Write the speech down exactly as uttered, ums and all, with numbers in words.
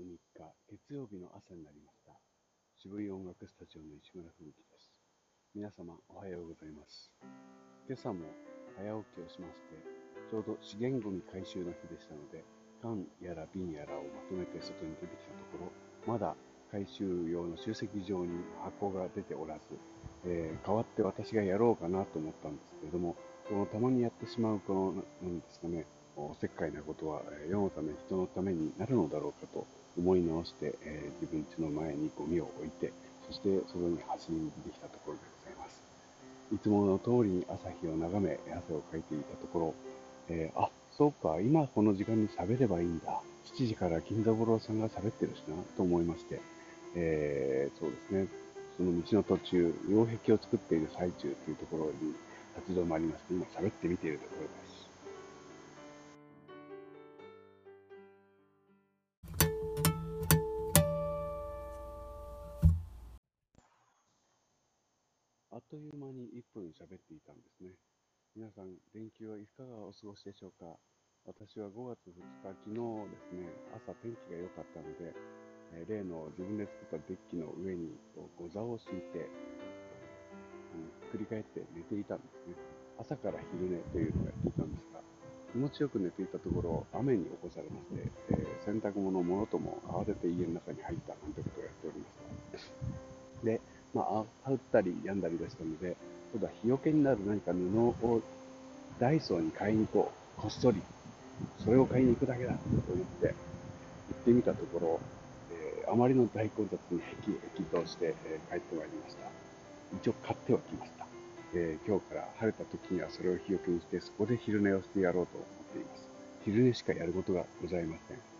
にがつみっか、月曜日の朝になりました。渋い音楽スタジオの石村文樹です。皆様おはようございます。今朝も早起きをしまして、ちょうど資源ゴミ回収の日でしたので、缶やら瓶やらをまとめて外に出てきたところ、まだ回収用の集積場に箱が出ておらず、えー、代わって私がやろうかなと思ったんですけれども、このたまにやってしまうこの何ですかね、おせっかいなことは世のため人のためになるのだろうかと思い直して、えー、自分家の前にゴミを置いて、そしてそれに走り出てきたところでございます。いつもの通りに朝日を眺め汗をかいていたところ、えー、あ、そうか、今この時間に喋ればいいんだ、しちじから金三郎さんが喋ってるしなと思いまして、えー、そうですね、その道の途中、擁壁を作っている最中というところに立ち止まりまして、今喋ってみているところです。あっという間にいっぷん喋っていたんですね。皆さん、連休はいかがお過ごしでしょうか。私はごがつふつか、昨日ですね、朝天気が良かったので、え例の自分で作ったデッキの上にこう座を敷いて、ひっくり返って寝ていたんですね。朝から昼寝というのをやっていたんですが、気持ちよく寝ていたところ、雨に起こされまして、えー、洗濯物もろとも慌てて家の中に入ったなんてことをやっておりました。で、まあ、降ったりやんだりでしたので、今度は日よけになる何か布をダイソーに買いに行こう。こっそり。それを買いに行くだけだと思って、行ってみたところ、えー、あまりの大混雑にへきへきとして、えー、帰ってまいりました。一応買ってはきました。えー、今日から晴れた時にはそれを日よけにして、そこで昼寝をしてやろうと思っています。昼寝しかやることがございません。